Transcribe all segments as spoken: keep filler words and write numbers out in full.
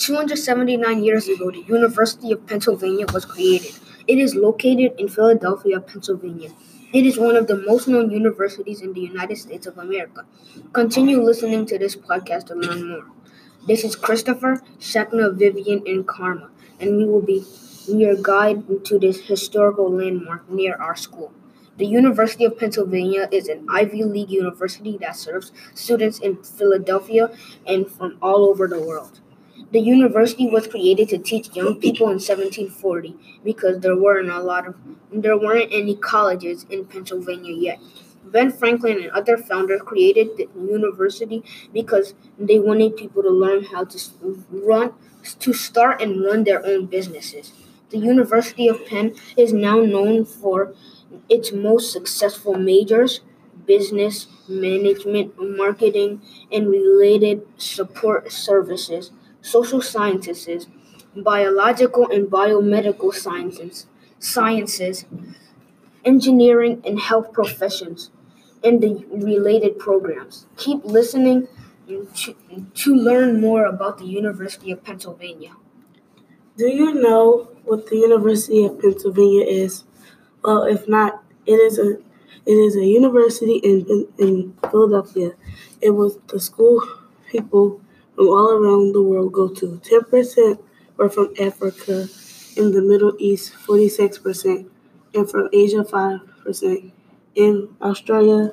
two hundred seventy-nine years ago, the University of Pennsylvania was created. It is located in Philadelphia, Pennsylvania. It is one of the most known universities in the United States of America. Continue listening to this podcast to learn more. This is Christopher, Shakna, Vivian, and Karma, and we will be your guide to this historical landmark near our school. The University of Pennsylvania is an Ivy League university that serves students in Philadelphia and from all over the world. The university was created to teach young people in seventeen forty because there weren't a lot of there weren't any colleges in Pennsylvania yet. Ben Franklin and other founders created the university because they wanted people to learn how to run to start and run their own businesses. The University of Penn is now known for its most successful majors: business, management, marketing, and related support services, social sciences, biological and biomedical sciences, sciences, engineering and health professions, and the related programs. Keep listening to, to learn more about the University of Pennsylvania. Do you know what the University of Pennsylvania is? Well, if not, it is a it is a university in in, in Philadelphia. It was the school people from all around the world go to. ten percent were from Africa and the Middle East, forty-six percent, and from Asia, five percent, and Australia,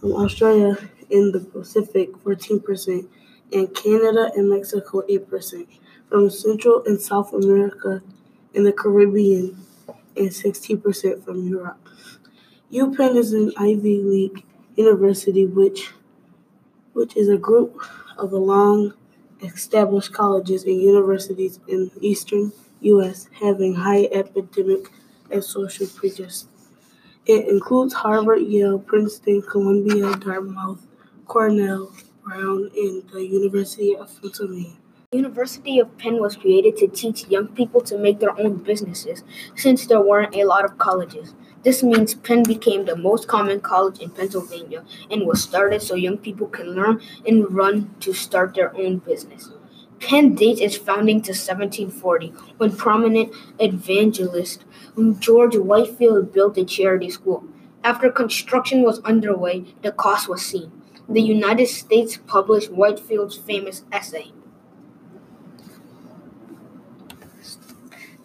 from Australia and the Pacific, fourteen percent, and Canada and Mexico, eight percent, from Central and South America and the Caribbean, and sixteen percent from Europe. UPenn is an Ivy League university, which which is a group of long-established colleges and universities in the eastern U S having high academic and social prestigious. It includes Harvard, Yale, Princeton, Columbia, Dartmouth, Cornell, Brown, and the University of Pennsylvania. The University of Penn was created to teach young people to make their own businesses, since there weren't a lot of colleges. This means Penn became the most common college in Pennsylvania and was started so young people can learn and run to start their own business. Penn dates its founding to seventeen forty, when prominent evangelist George Whitefield built a charity school. After construction was underway, the cost was seen. The United States published Whitefield's famous essay.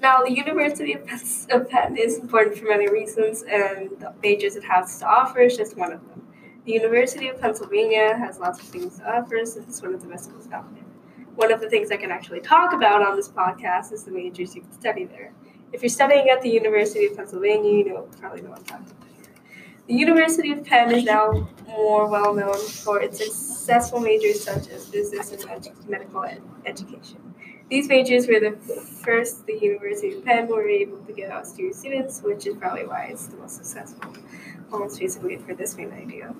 Now, the University of Penn is important for many reasons, and the majors it has to offer is just one of them. The University of Pennsylvania has lots of things to offer, since it's one of the best schools out there. One of the things I can actually talk about on this podcast is the majors you can study there. If you're studying at the University of Pennsylvania, you know, probably know what I'm talking about. The University of Penn is now more well-known for its successful majors such as business and edu- medical ed- education. These majors were the first the University of Penn were able to get out to students, which is probably why it's the most successful, almost basically for this main idea.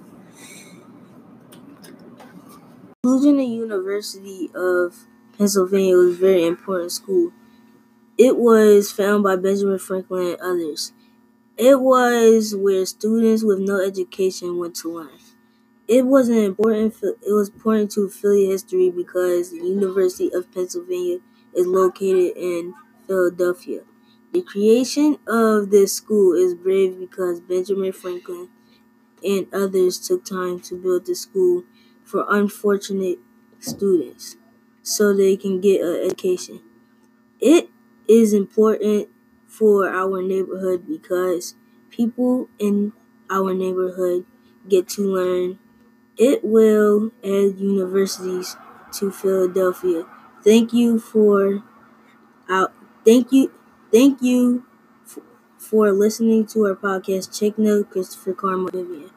Including the University of Pennsylvania was a very important school. It was founded by Benjamin Franklin and others. It was where students with no education went to learn. It was an important. It was important to Philly history because the University of Pennsylvania is located in Philadelphia. The creation of this school is brave because Benjamin Franklin and others took time to build the school for unfortunate students so they can get an education. It is important for our neighborhood because people in our neighborhood get to learn. It will add universities to Philadelphia. Thank you for uh, thank you thank you f- for listening to our podcast. Check note Christopher, Carmel, Vivian.